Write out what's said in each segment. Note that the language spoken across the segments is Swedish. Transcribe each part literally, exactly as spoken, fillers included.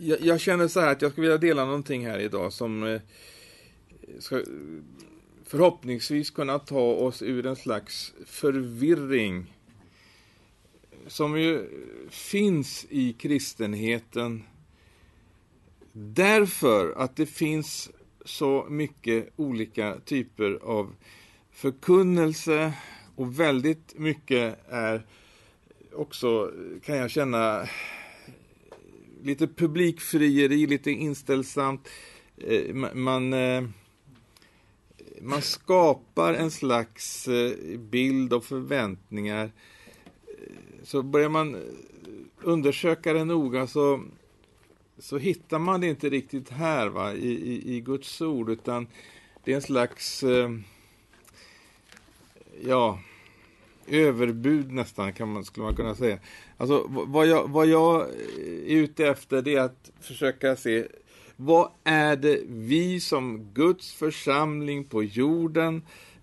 jag, jag känner så här att jag skulle vilja dela någonting här idag som eh, ska förhoppningsvis kunna ta oss ur en slags förvirring som ju finns i kristenheten därför att det finns så mycket olika typer av förkunnelse och väldigt mycket är också, kan jag känna, lite publikfrieri, lite inställsamt. Man, man skapar en slags bild och förväntningar. Så börjar man undersöka det noga så, så hittar man det inte riktigt här, va, i, i, i Guds ord, utan det är en slags ja, överbud nästan kan man, skulle man kunna säga. Alltså vad jag, vad jag är ute efter det är att försöka se vad är det vi som Guds församling på jorden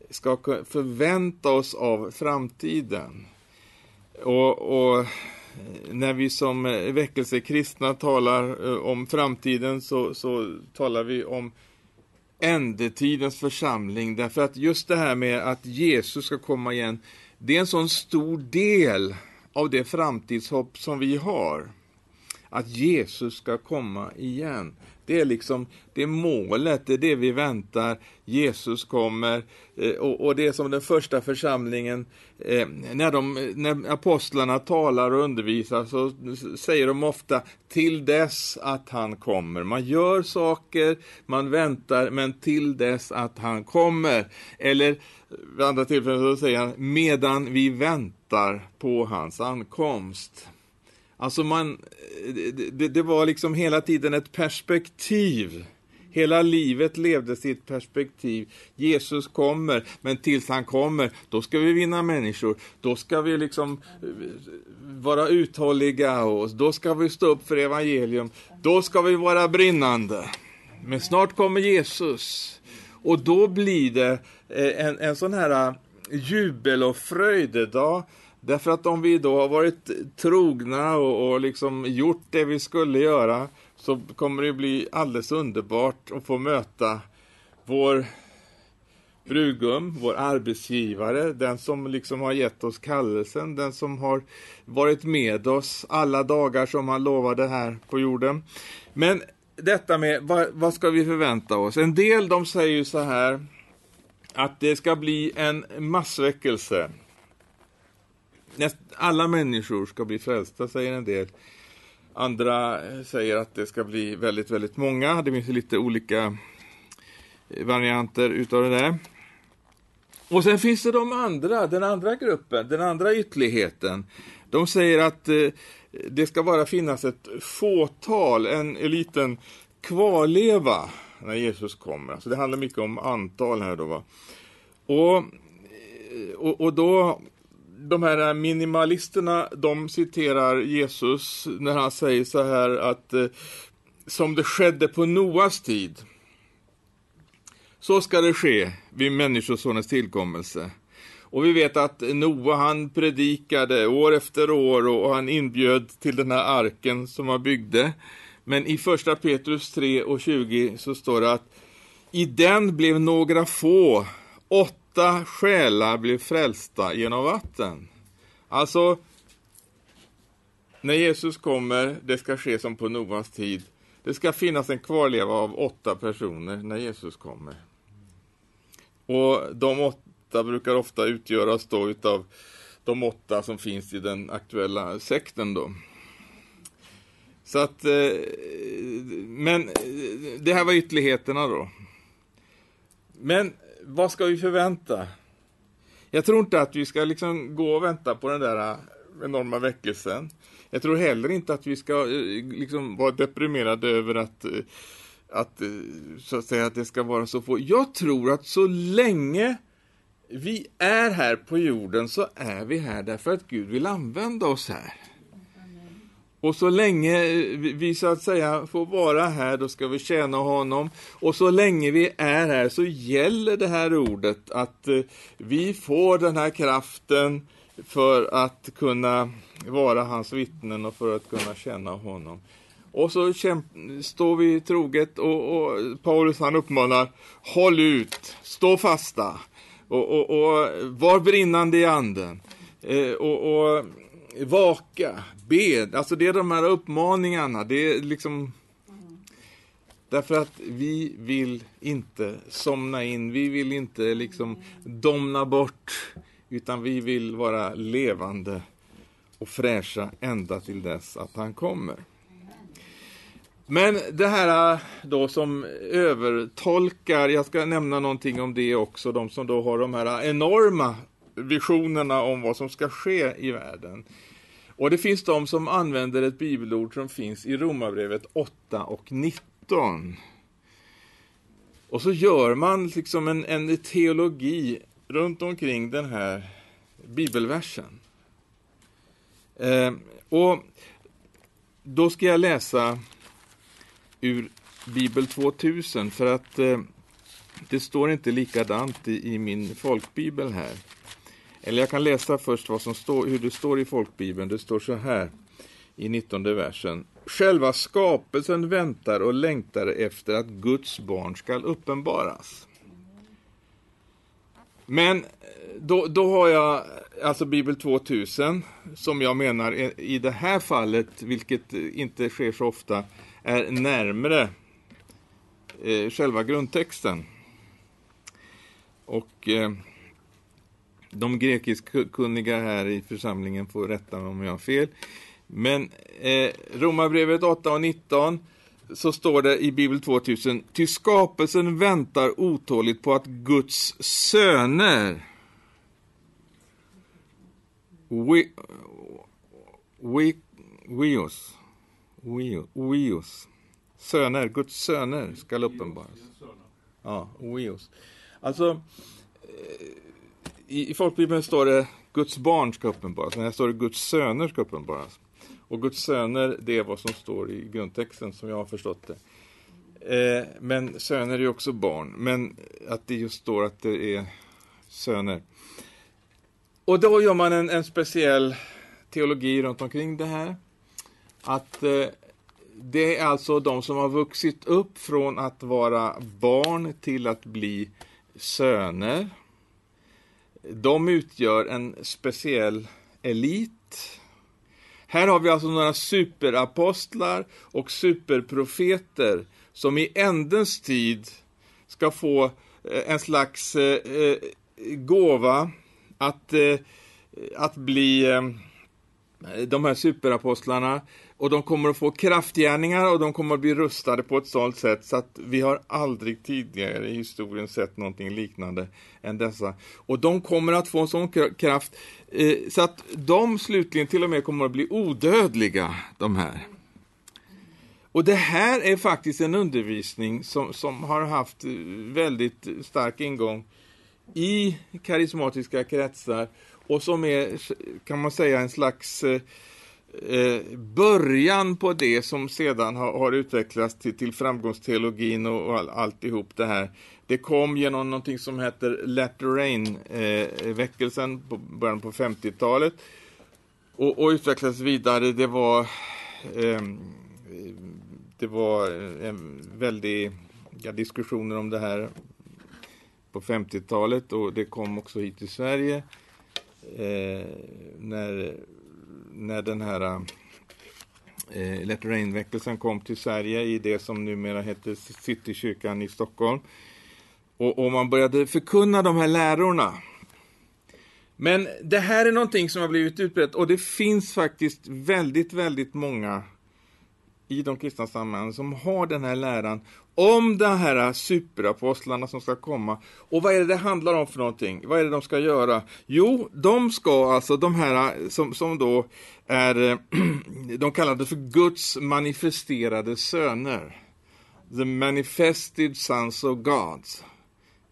ska förvänta oss av framtiden. Och, och när vi som väckelsekristna talar om framtiden så, så talar vi om ändetidens församling. Därför att just det här med att Jesus ska komma igen, det är en sån stor del av det framtidshopp som vi har. Att Jesus ska komma igen. Det är liksom det är målet, det är det vi väntar. Jesus kommer och, och det är som den första församlingen. När, de, när apostlarna talar och undervisar så säger de ofta till dess att han kommer. Man gör saker, man väntar, men till dess att han kommer. Eller vid andra tillfällen så säger han medan vi väntar på hans ankomst. Alltså man, det, det var liksom hela tiden ett perspektiv. Hela livet levde sitt perspektiv. Jesus kommer, men tills han kommer, då ska vi vinna människor. Då ska vi liksom vara uthålliga och då ska vi stå upp för evangelium. Då ska vi vara brinnande. Men snart kommer Jesus. Och då blir det en, en sån här jubel- och fröjdedag. Därför att om vi då har varit trogna och, och liksom gjort det vi skulle göra så kommer det bli alldeles underbart att få möta vår brudgum, vår arbetsgivare, den som liksom har gett oss kallelsen, den som har varit med oss alla dagar som han lovade här på jorden. Men detta med, vad, vad ska vi förvänta oss? En del de säger ju så här att det ska bli en massväckelse. Alla människor ska bli frälsta, säger en del. Andra säger att det ska bli väldigt, väldigt många. Det finns lite olika varianter utav det där. Och sen finns det de andra, den andra gruppen, den andra ytterligheten. De säger att det ska bara finnas ett fåtal, en liten kvarleva när Jesus kommer. Alltså det handlar mycket om antal här då, va. Och, och, och då... De här minimalisterna, de citerar Jesus när han säger så här att eh, som det skedde på Noas tid så ska det ske vid människosonens tillkommelse. Och vi vet att Noa, han predikade år efter år och han inbjöd till den här arken som han byggde. Men i första Petrus tre och tjugo så står det att i den blev några få, åtta själar blir frälsta genom vatten. Alltså när Jesus kommer, det ska ske som på Noas tid. Det ska finnas en kvarleva av åtta personer när Jesus kommer. Och de åtta brukar ofta utgöras då utav de åtta som finns i den aktuella sekten då. Så att men det här var ytterligheterna då. Men vad ska vi förvänta? Jag tror inte att vi ska liksom gå och vänta på den där enorma väckelsen. Jag tror heller inte att vi ska liksom vara deprimerade över att, att, så att, säga, att det ska vara så få. Jag tror att så länge vi är här på jorden så är vi här därför att Gud vill använda oss här. Och så länge vi så att säga får vara här, då ska vi tjäna honom. Och så länge vi är här så gäller det här ordet att vi får den här kraften för att kunna vara hans vittnen och för att kunna tjäna honom. Och så kämp- står vi troget och, och Paulus han uppmanar: håll ut, stå fasta och, och, och var brinnande i anden eh, och, och vaka, bed. Alltså det är de här uppmaningarna, det är liksom därför att vi vill inte somna in, vi vill inte liksom domna bort, utan vi vill vara levande och fräscha ända till dess att han kommer. Men det här då som övertolkar, jag ska nämna någonting om det också, de som då har de här enorma visionerna om vad som ska ske i världen. Och det finns de som använder ett bibelord som finns i Romarbrevet åtta och nitton. Och så gör man liksom en, en teologi runt omkring den här bibelversen. Eh, och då ska jag läsa ur Bibel tvåtusen, för att eh, det står inte likadant i, i min folkbibel här. Eller jag kan läsa först vad som står, hur det står i folkbibeln. Det står så här i nittonde versen: själva skapelsen väntar och längtar efter att Guds barn ska uppenbaras. Men då, då har jag alltså Bibel tvåtusen, som jag menar är, i det här fallet, vilket inte sker så ofta, är närmare eh, själva grundtexten. Och eh, de grekiskkunniga här i församlingen får rätta mig om jag har fel. Men eh, Romarbrevet åtta och nitton, så står det i Bibel tvåtusen: till skapelsen väntar otåligt på att Guds söner we, we, weos Oios. Söner, Guds söner ska uppenbaras. Ja, oios. Alltså, i, i folkbibeln står det Guds barn ska uppenbaras. Men här står det Guds söner ska uppenbaras. Och Guds söner, det är vad som står i grundtexten som jag har förstått det. Eh, men söner är också barn. Men att det just står att det är söner. Och då gör man en, en speciell teologi runt omkring det här. Att eh, det är alltså de som har vuxit upp från att vara barn till att bli söner. De utgör en speciell elit. Här har vi alltså några superapostlar och superprofeter som i ändens tid ska få eh, en slags eh, gåva att, eh, att bli eh, de här superapostlarna. Och de kommer att få kraftgärningar och de kommer att bli rustade på ett sådant sätt så att vi har aldrig tidigare i historien sett någonting liknande än dessa. Och de kommer att få en sån kraft eh, så att de slutligen till och med kommer att bli odödliga, de här. Och det här är faktiskt en undervisning som, som har haft väldigt stark ingång i karismatiska kretsar och som är, kan man säga, en slags... Eh, Eh, början på det som sedan har, har utvecklats till, till framgångsteologin och, och all, alltihop det här. Det kom genom någonting som heter Latter Rain eh, väckelsen på början på femtiotalet och, och utvecklades vidare. Det var eh, det var en väldig ja, diskussioner om det här på femtiotalet, och det kom också hit till Sverige eh, när när den här eh, Latter Rain-väckelsen kom till Sverige i det som numera heter Citykyrkan i Stockholm. Och, och man började förkunna de här lärorna. Men det här är någonting som har blivit utbrett, och det finns faktiskt väldigt, väldigt många i de kristna sammanhangen som har den här läran om de här superapostlarna som ska komma. Och vad är det det handlar om för någonting? Vad är det de ska göra? Jo, de ska alltså, de här som, som då är, de kallade för Guds manifesterade söner. The manifested sons of God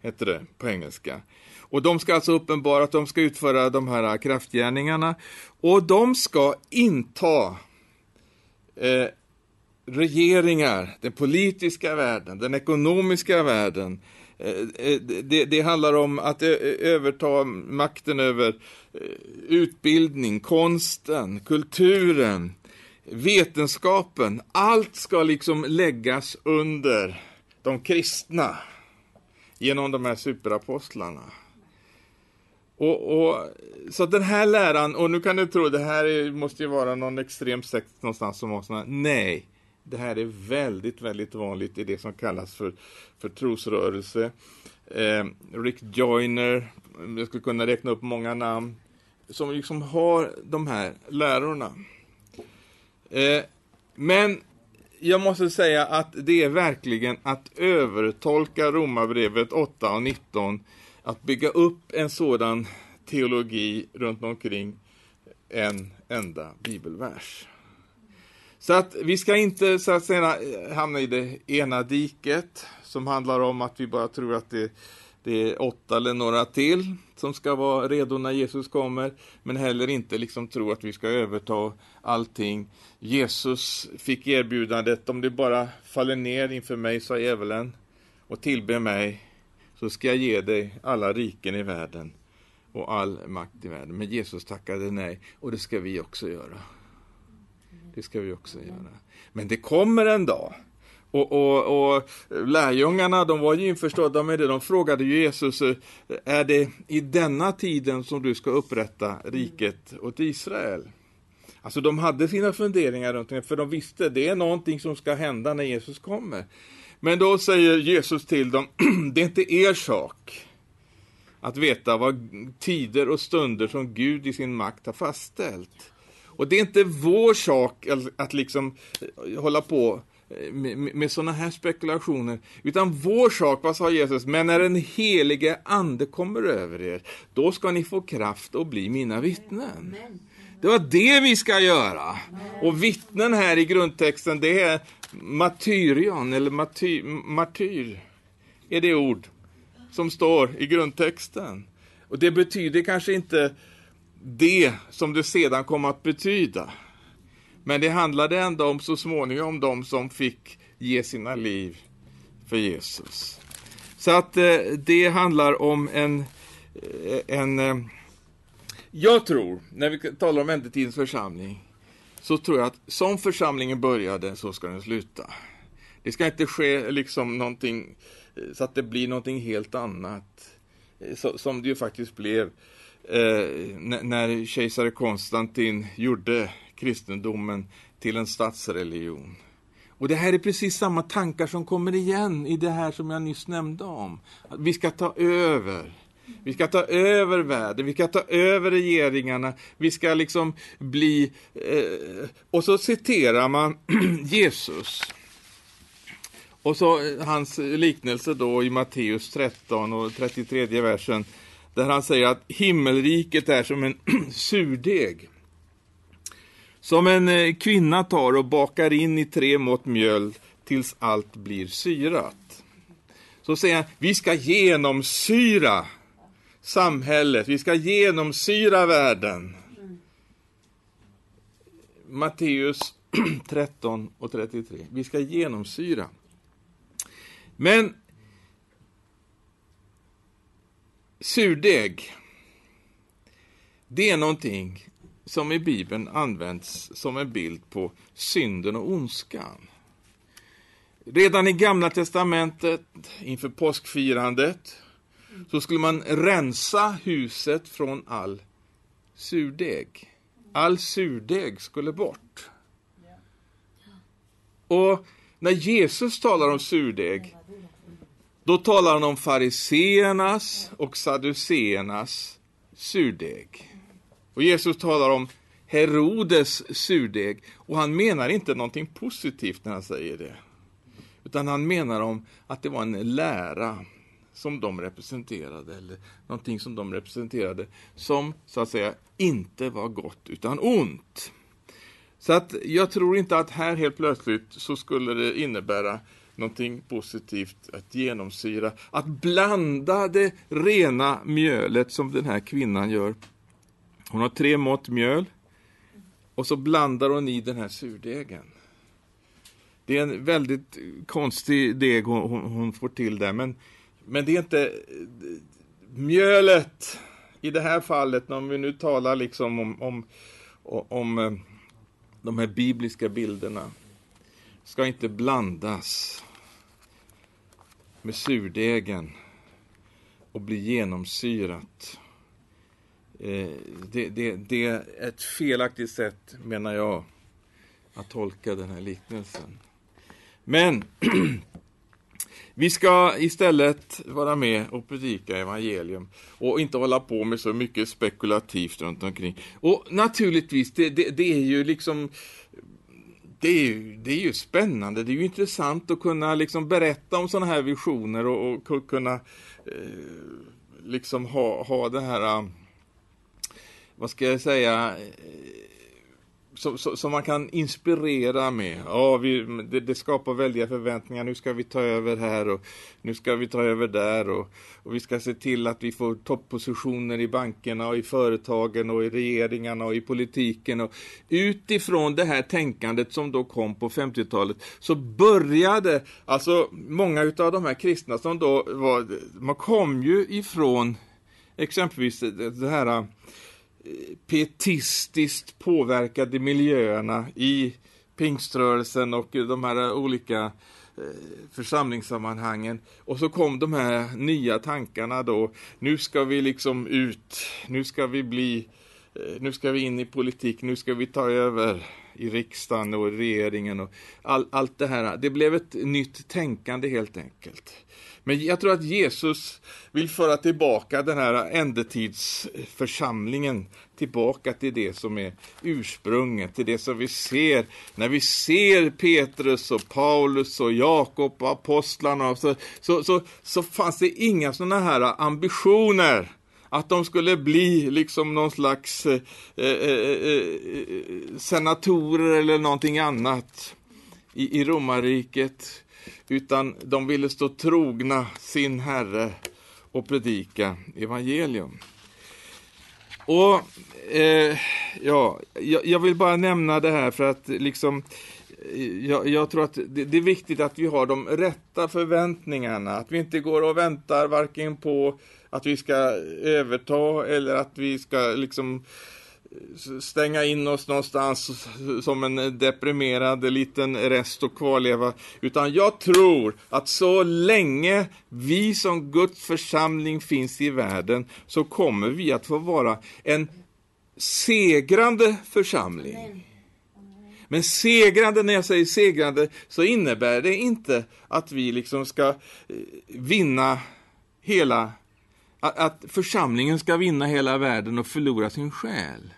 heter det på engelska. Och de ska alltså uppenbara att de ska utföra de här kraftgärningarna. Och de ska inta... Eh, regeringar, den politiska världen, den ekonomiska världen. Det, det handlar om att överta makten över utbildning, konsten, kulturen, vetenskapen, allt ska liksom läggas under de kristna genom de här superapostlarna. Och, och, så den här läran, och nu kan du tro det här måste ju vara någon extrem sekt någonstans som måste, nej, det här är väldigt, väldigt vanligt i det som kallas för, för trosrörelse. Eh, Rick Joyner, jag skulle kunna räkna upp många namn som liksom har de här lärorna. Eh, men jag måste säga att det är verkligen att övertolka Romarbrevet åtta och nitton, att bygga upp en sådan teologi runt omkring en enda bibelvers. Så att vi ska inte så att säga hamna i det ena diket som handlar om att vi bara tror att det, det är åtta eller några till som ska vara redo när Jesus kommer. Men heller inte liksom tro att vi ska överta allting. Jesus fick erbjudandet, om det bara faller ner inför mig, sa djävulen, och tillbe mig, så ska jag ge dig alla riken i världen och all makt i världen. Men Jesus tackade nej, och det ska vi också göra. Det ska vi också göra. Men det kommer en dag. Och, och, och lärjungarna, de var ju införstådda med det. De frågade ju Jesus, är det i denna tiden som du ska upprätta riket åt Israel? Alltså de hade sina funderingar runt det, för de visste det är någonting som ska hända när Jesus kommer. Men då säger Jesus till dem, det är inte er sak att veta vad tider och stunder som Gud i sin makt har fastställt. Och det är inte vår sak att liksom hålla på med, med sådana här spekulationer. Utan vår sak, vad sa Jesus? Men när den helige ande kommer över er, då ska ni få kraft och bli mina vittnen. Det var det vi ska göra. Och vittnen här i grundtexten, det är martyrion eller martyr, martyr är det ord som står i grundtexten. Och det betyder kanske inte det som det sedan kom att betyda. Men det handlade ändå om så småningom om de som fick ge sina liv för Jesus. Så att eh, det handlar om en... en eh, jag tror, när vi talar om ändetidens församling, så tror jag att som församlingen började så ska den sluta. Det ska inte ske liksom någonting så att det blir någonting helt annat. Så, som det ju faktiskt blev. Eh, när, när kejsare Konstantin gjorde kristendomen till en statsreligion. Och det här är precis samma tankar som kommer igen i det här som jag nyss nämnde om. Att vi ska ta över. Vi ska ta över världen. Vi ska ta över regeringarna. Vi ska liksom bli... Eh, och så citerar man Jesus. Och så hans liknelse då i Matteus tretton och trettiotre versen. Där han säger att himmelriket är som en surdeg, som en kvinna tar och bakar in i tre mått mjöl tills allt blir syrat. Så säger han, vi ska genomsyra samhället, vi ska genomsyra världen. Mm. Matteus tretton och trettiotre, vi ska genomsyra. Men surdeg, det är någonting som i Bibeln används som en bild på synden och ondskan. Redan i Gamla testamentet, inför påskfirandet, så skulle man rensa huset från all surdeg. All surdeg skulle bort. Och när Jesus talar om surdeg, då talar han om fariseernas och sadduceernas surdeg. Och Jesus talar om Herodes surdeg. Och han menar inte någonting positivt när han säger det. Utan han menar om att det var en lära som de representerade. Eller någonting som de representerade som så att säga inte var gott utan ont. Så att jag tror inte att här helt plötsligt så skulle det innebära någonting positivt att genomsyra. Att blanda det rena mjölet som den här kvinnan gör. Hon har tre mått mjöl och så blandar hon i den här surdegen. Det är en väldigt konstig deg hon, hon får till där. Men, men det är inte mjölet i det här fallet, när vi nu talar liksom om, om, om de här bibliska bilderna ska inte blandas med surdegen och bli genomsyrat. Eh, det, det, det är ett felaktigt sätt, menar jag, att tolka den här liknelsen. Men vi ska istället vara med och predika evangelium och inte hålla på med så mycket spekulativt runt omkring. Och naturligtvis, det, det, det är ju liksom... Det är, ju, det är ju spännande, det är ju intressant att kunna liksom berätta om sådana här visioner och, och kunna eh, liksom ha, ha det här, vad ska jag säga, som, som man kan inspirera med. Ja, vi, det, det skapar väldiga förväntningar, nu ska vi ta över här och nu ska vi ta över där och, och vi ska se till att vi får topppositioner i bankerna och i företagen och i regeringarna och i politiken. Och utifrån det här tänkandet som då kom på femtiotalet så började, alltså många utav de här kristna som då var, man kom ju ifrån exempelvis det här pietistiskt påverkade miljöerna i pingströrelsen och de här olika församlingssammanhangen. Och så kom de här nya tankarna då. Nu ska vi liksom ut. Nu ska vi bli, nu ska vi in i politik. Nu ska vi ta över i riksdagen och regeringen och all, allt det här. Det blev ett nytt tänkande helt enkelt. Men jag tror att Jesus vill föra tillbaka den här ändetidsförsamlingen tillbaka till det som är ursprunget, till det som vi ser. När vi ser Petrus och Paulus och Jakob och apostlarna så, så, så, så fanns det inga sådana här ambitioner att de skulle bli liksom någon slags eh, eh, eh, senatorer eller någonting annat i, i romarriket. Utan de ville stå trogna sin herre och predika evangelium. Och eh, ja, jag, jag vill bara nämna det här för att liksom, jag, jag tror att det, det är viktigt att vi har de rätta förväntningarna. Att vi inte går och väntar varken på att vi ska överta eller att vi ska liksom stänga in oss någonstans som en deprimerad liten rest och kvarleva, utan jag tror att så länge vi som Guds församling finns i världen så kommer vi att få vara en segrande församling. Men segrande, när jag säger segrande, så innebär det inte att vi liksom ska vinna hela, att församlingen ska vinna hela världen och förlora sin själ.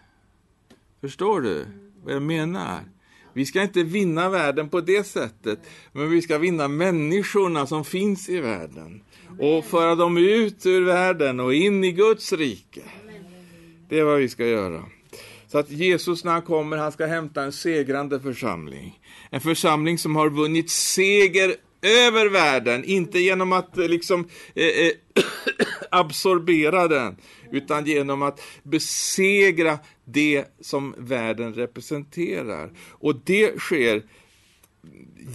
Förstår du vad jag menar? Vi ska inte vinna världen på det sättet, men vi ska vinna människorna som finns i världen och föra dem ut ur världen och in i Guds rike. Det är vad vi ska göra. Så att Jesus, när han kommer, han ska hämta en segrande församling. En församling som har vunnit seger över världen, inte genom att liksom eh, eh, absorbera den, utan genom att besegra det som världen representerar. Och det sker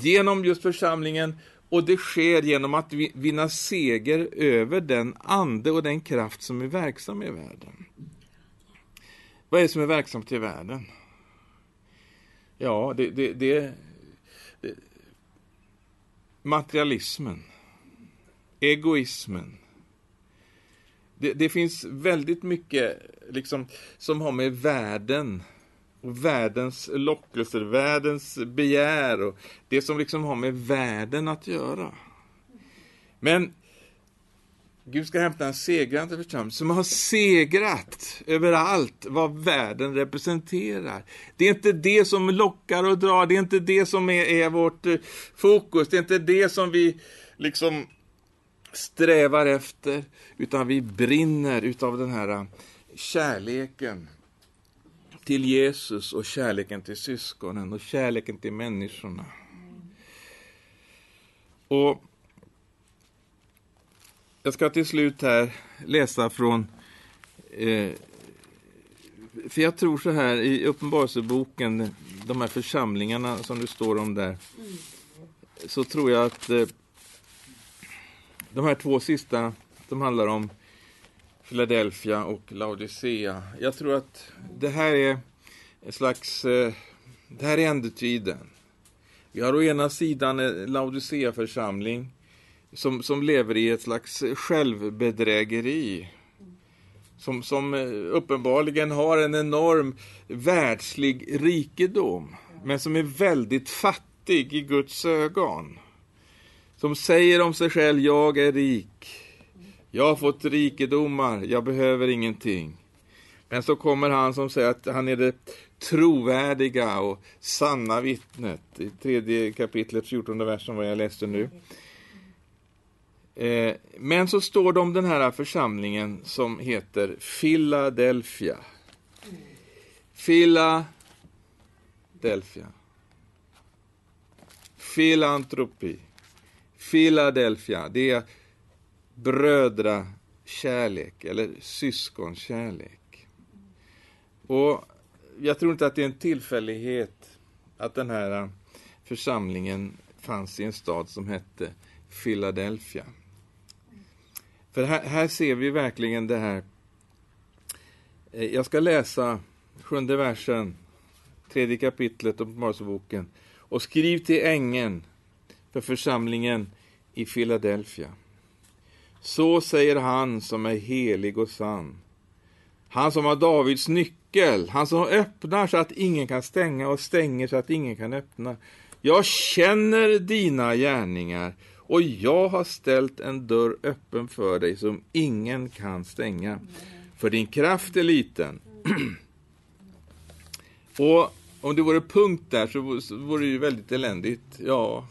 genom just församlingen, och det sker genom att vi vinna seger över den ande och den kraft som är verksam i världen. Vad är det som är verksamt i världen? Ja, det det, det, det materialismen, egoismen. Det, det finns väldigt mycket liksom, som har med världen och världens lockelser, världens begär och det som liksom har med världen att göra. Men Gud ska hämta en segrande församling som har segrat över allt vad världen representerar. Det är inte det som lockar och drar, det är inte det som är, är vårt fokus, det är inte det som vi liksom strävar efter, utan vi brinner utav den här kärleken till Jesus och kärleken till syskonen och kärleken till människorna. Och jag ska till slut här läsa från, eh, för jag tror så här i Uppenbarelseboken, de här församlingarna som du står om där, så tror jag att eh, de här två sista som handlar om Philadelphia och Laodicea, jag tror att det här är en slags eh, Det här är ändetiden. Vi har å ena sidan en Laodicea-församling som, som lever i ett slags självbedrägeri. Som, som uppenbarligen har en enorm världslig rikedom. Men som är väldigt fattig i Guds ögon. Som säger om sig själv, jag är rik. Jag har fått rikedomar, jag behöver ingenting. Men så kommer han som säger att han är det trovärdiga och sanna vittnet. I tredje kapitlet, fjortonde versen, vad jag läste nu. Eh, men så står det om den här församlingen som heter Philadelphia. Philadelphia. Filantropi. Philadelphia. Det är brödrakärlek eller syskonkärlek. Och jag tror inte att det är en tillfällighet att den här församlingen fanns i en stad som hette Philadelphia. För här, här ser vi verkligen det här. Jag ska läsa sjunde versen, tredje kapitlet av Uppenbarelseboken. Och skriv till ängeln för församlingen i Philadelphia. Så säger han som är helig och sann. Han som har Davids nyckel. Han som öppnar så att ingen kan stänga och stänger så att ingen kan öppna. Jag känner dina gärningar och jag har ställt en dörr öppen för dig som ingen kan stänga. För din kraft är liten. Och om det vore punkt där så vore det ju väldigt eländigt. Ja,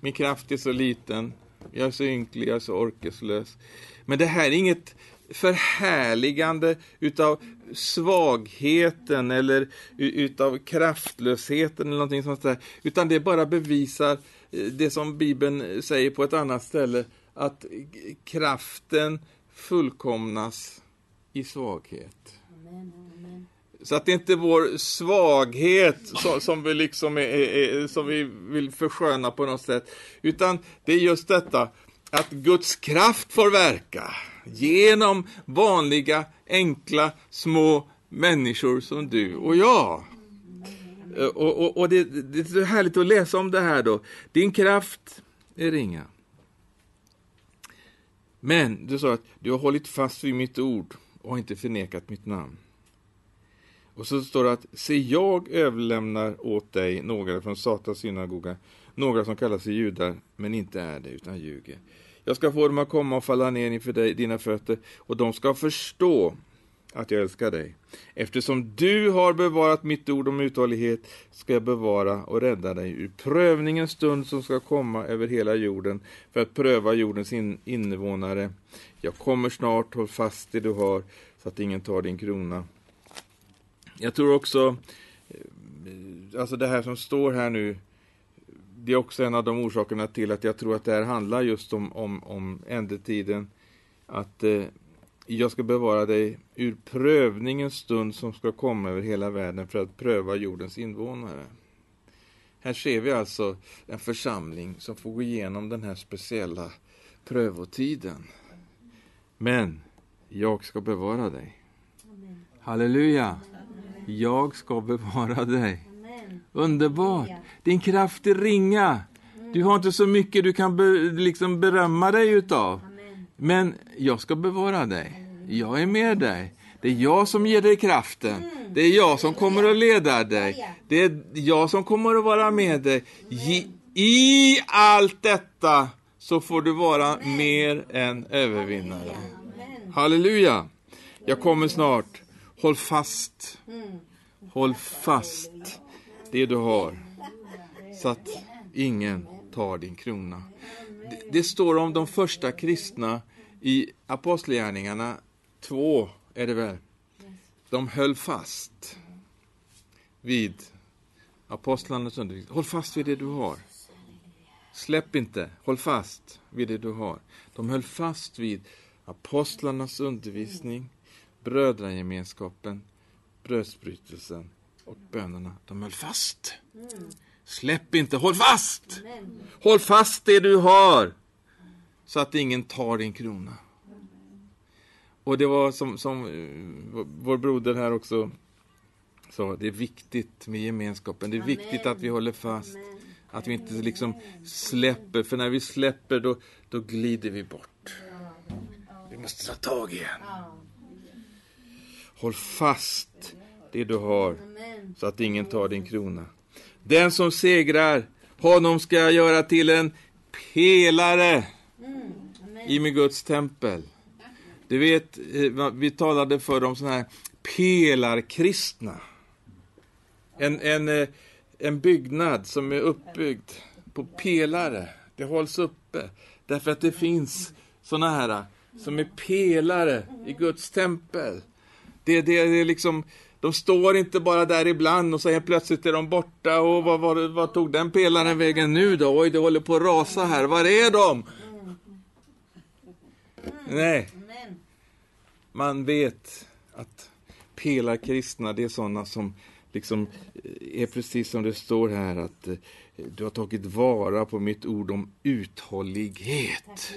min kraft är så liten. Jag är så ynklig, jag är så orkeslös. Men det här är inget förhärligande utav svagheten eller utav kraftlösheten eller någonting sånt där, utan det bara bevisar det som Bibeln säger på ett annat ställe, att kraften fullkomnas i svaghet. Amen, amen. Så att det inte är vår svaghet som, som vi liksom är, är, som vi vill försköna på något sätt, utan det är just detta att Guds kraft får verka genom vanliga, enkla, små människor som du och jag. Och, och, och det, det är så härligt att läsa om det här då. Din kraft är ringa. Men du sa att du har hållit fast vid mitt ord och har inte förnekat mitt namn. Och så står det att se, jag överlämnar åt dig några från Satans synagoga, några som kallar sig judar men inte är det utan ljuger. Jag ska få dem att komma och falla ner inför dig, dina fötter, och de ska förstå att jag älskar dig. Eftersom du har bevarat mitt ord om uthållighet ska jag bevara och rädda dig ur prövningens stund som ska komma över hela jorden för att pröva jordens in- invånare. Jag kommer snart, håll fast det du har så att ingen tar din krona. Jag tror också, alltså det här som står här nu, det är också en av de orsakerna till att jag tror att det här handlar just om, om, om ändetiden. Att eh, jag ska bevara dig ur prövningens stund som ska komma över hela världen för att pröva jordens invånare. Här ser vi alltså en församling som får gå igenom den här speciella prövotiden. Men jag ska bevara dig. Amen. Halleluja! Amen. Jag ska bevara dig. Underbart. Din kraft är ringa. Du har inte så mycket du kan be, liksom berömma dig utav. Men jag ska bevara dig. Jag är med dig. Det är jag som ger dig kraften. Det är jag som kommer att leda dig. Det är jag som kommer att vara med dig. I allt detta så får du vara mer än övervinnare. Halleluja. Jag kommer snart. Håll fast. Håll fast. Det du har, så att ingen tar din krona. Det, det står om de första kristna i apostlagärningarna två, är det väl? De höll fast vid apostlarnas undervisning. Håll fast vid det du har. Släpp inte, håll fast vid det du har. De höll fast vid apostlarnas undervisning, brödragemenskapen, brödsbrytelsen och bönorna, de höll fast. Mm. Släpp inte, håll fast. Amen. Håll fast det du har så att ingen tar din krona. Amen. Och det var som, som vår broder här också Så det är viktigt med gemenskapen. Det är Amen. Viktigt att vi håller fast. Amen. Att vi inte liksom släpper. För när vi släpper då, då glider vi bort. Vi måste ta tag igen. Håll fast det du har. Så att ingen tar din krona. Den som segrar, honom ska jag göra till en pelare i min Guds tempel. Du vet, vi talade för om sådana här Pelarkristna. En, en, en byggnad som är uppbyggd på pelare. Det hålls uppe. Därför att det finns sådana här som är pelare i Guds tempel. Det, det, det är liksom... De står inte bara där ibland och säger plötsligt är de borta. Och vad, vad, vad tog den pelaren vägen nu då? Oj, det håller på att rasa här. Var är de? Nej. Man vet att pelarkristna, det är sådana som liksom är precis som det står här. Att du har tagit vara på mitt ord om uthållighet.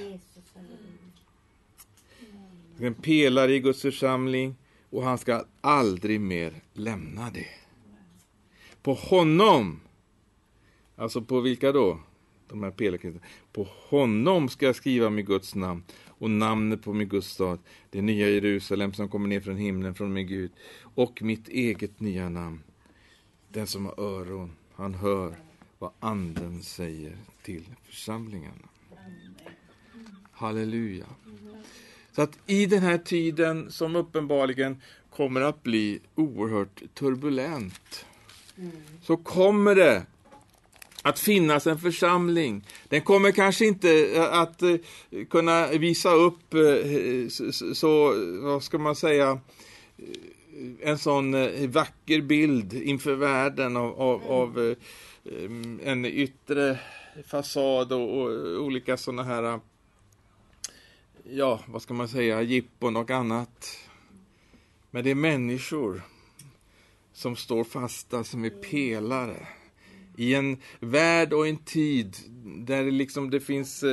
En pelare i Guds församling. Och han ska aldrig mer lämna det. På honom. Alltså på vilka då? De här pelarkristna. På honom ska jag skriva med Guds namn. Och namnet på min Guds stad. Det nya Jerusalem som kommer ner från himlen från min Gud. Och mitt eget nya namn. Den som har öron. Han hör vad anden säger till församlingarna. Halleluja. Så att i den här tiden som uppenbarligen kommer att bli oerhört turbulent. Mm. Så kommer det att finnas en församling. Den kommer kanske inte att kunna visa upp så, vad ska man säga, en sån vacker bild inför världen av, av, av en yttre fasad och, och olika sådana här... Ja, vad ska man säga, jippon och annat. Men det är människor som står fasta, som är pelare. I en värld och en tid där det liksom det finns,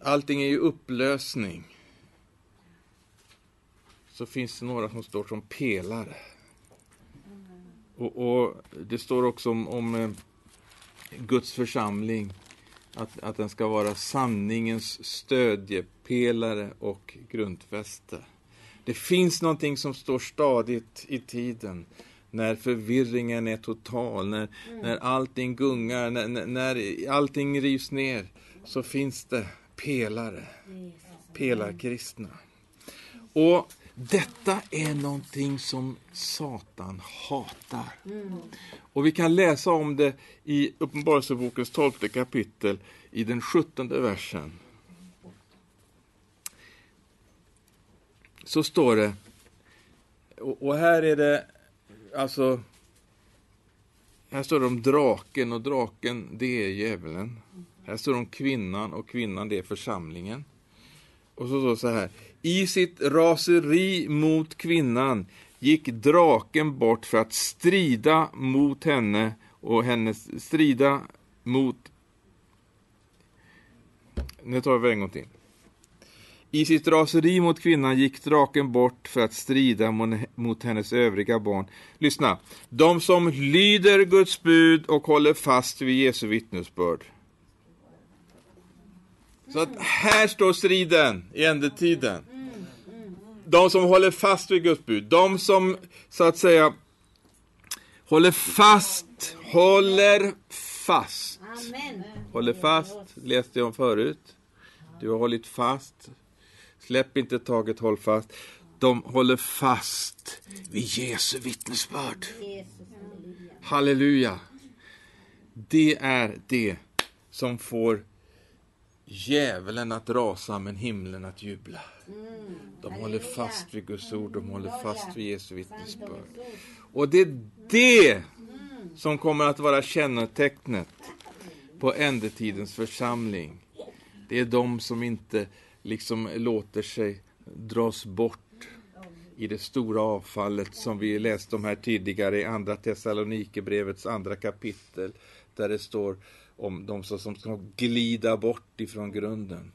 allting är ju upplösning. Så finns det några som står som pelare. Och, och det står också om, om Guds församling. Att, att den ska vara sanningens stödjepelare och grundfäste. Det finns någonting som står stadigt i tiden. När förvirringen är total. När, mm. när allting gungar. När, när, när allting rivs ner. Så finns det pelare. Pelarkristna. Och detta är någonting som Satan hatar. Mm. Och vi kan läsa om det i Uppenbarelsebokens tolfte kapitel i den sjuttonde versen. Så står det, och, och här är det, alltså, här står det om draken, och draken det är djävulen. Här står det om kvinnan, och kvinnan det är församlingen. Och så står så här. I sitt raseri mot kvinnan gick draken bort för att strida mot henne och hennes strida mot... Nu tar vi en gång till. I sitt raseri mot kvinnan gick draken bort för att strida mot hennes övriga barn. Lyssna. De som lyder Guds bud och håller fast vid Jesu vittnesbörd. Så att här står striden i ändetiden. De som håller fast vid Guds bud. De som så att säga håller fast. Håller fast. Håller fast. Läste jag om förut. Du har hållit fast. Släpp inte taget, håll fast. De håller fast vid Jesu vittnesbörd. Halleluja. Det är det som får djävulen att rasa, men himlen att jubla. De håller fast vid Guds ord. De håller fast vid Jesu vittnesbörd. Och det är det som kommer att vara kännetecknet på ändetidens församling. Det är de som inte liksom låter sig dras bort i det stora avfallet som vi läste om här tidigare i andra Thessalonikerbrevets andra kapitel, där det står om de som ska glida bort ifrån grunden.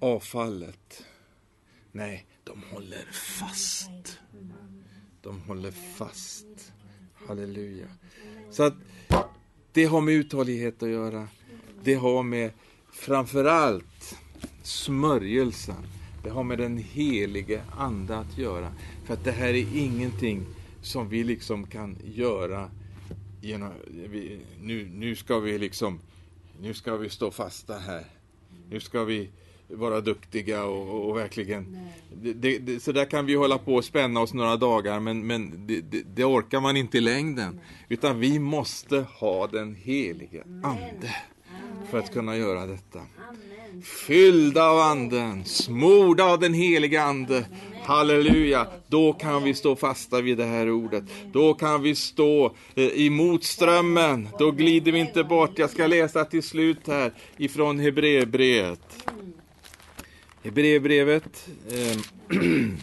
Avfallet. Nej, de håller fast. De håller fast. Halleluja. Så att det har med uthållighet att göra. Det har med framförallt smörjelsen. Det har med den helige ande att göra. För att det här är ingenting som vi liksom kan göra genom, vi, nu, nu ska vi liksom nu ska vi stå fasta här. Nu ska vi vara duktiga och, och verkligen det, det, det, så där kan vi hålla på och spänna oss några dagar, men, men det, det, det orkar man inte i längden. Nej. Utan vi måste ha den helige ande för att kunna göra detta. Amen. Fyllda av anden, smorda av den heliga ande. Amen. Halleluja. Då kan vi stå fasta vid det här ordet. Då kan vi stå eh, emot strömmen. Då glider vi inte bort. Jag ska läsa till slut här ifrån Hebreerbrevet. Hebreerbrevet eh, mm.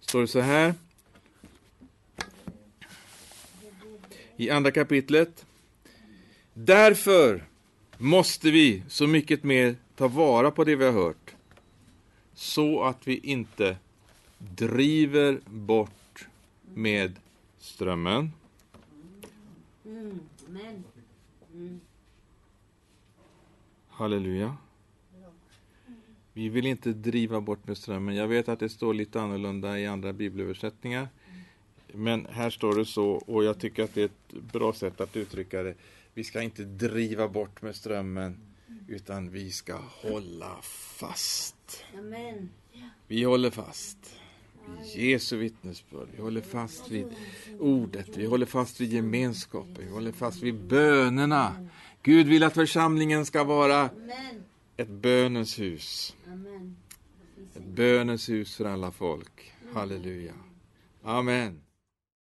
står det så här i andra kapitlet: därför måste vi så mycket mer ta vara på det vi har hört, så att vi inte driver bort med strömmen. Halleluja. Vi vill inte driva bort med strömmen. Jag vet att det står lite annorlunda i andra bibelöversättningar. Men här står det så, och jag tycker att det är ett bra sätt att uttrycka det. Vi ska inte driva bort med strömmen, utan vi ska hålla fast. Amen. Vi håller fast. Jesu vittnesbörd. Vi håller fast vid ordet. Vi håller fast vid gemenskapen. Vi håller fast vid bönerna. Gud vill att församlingen ska vara ett bönens hus. Ett bönens hus för alla folk. Halleluja. Amen.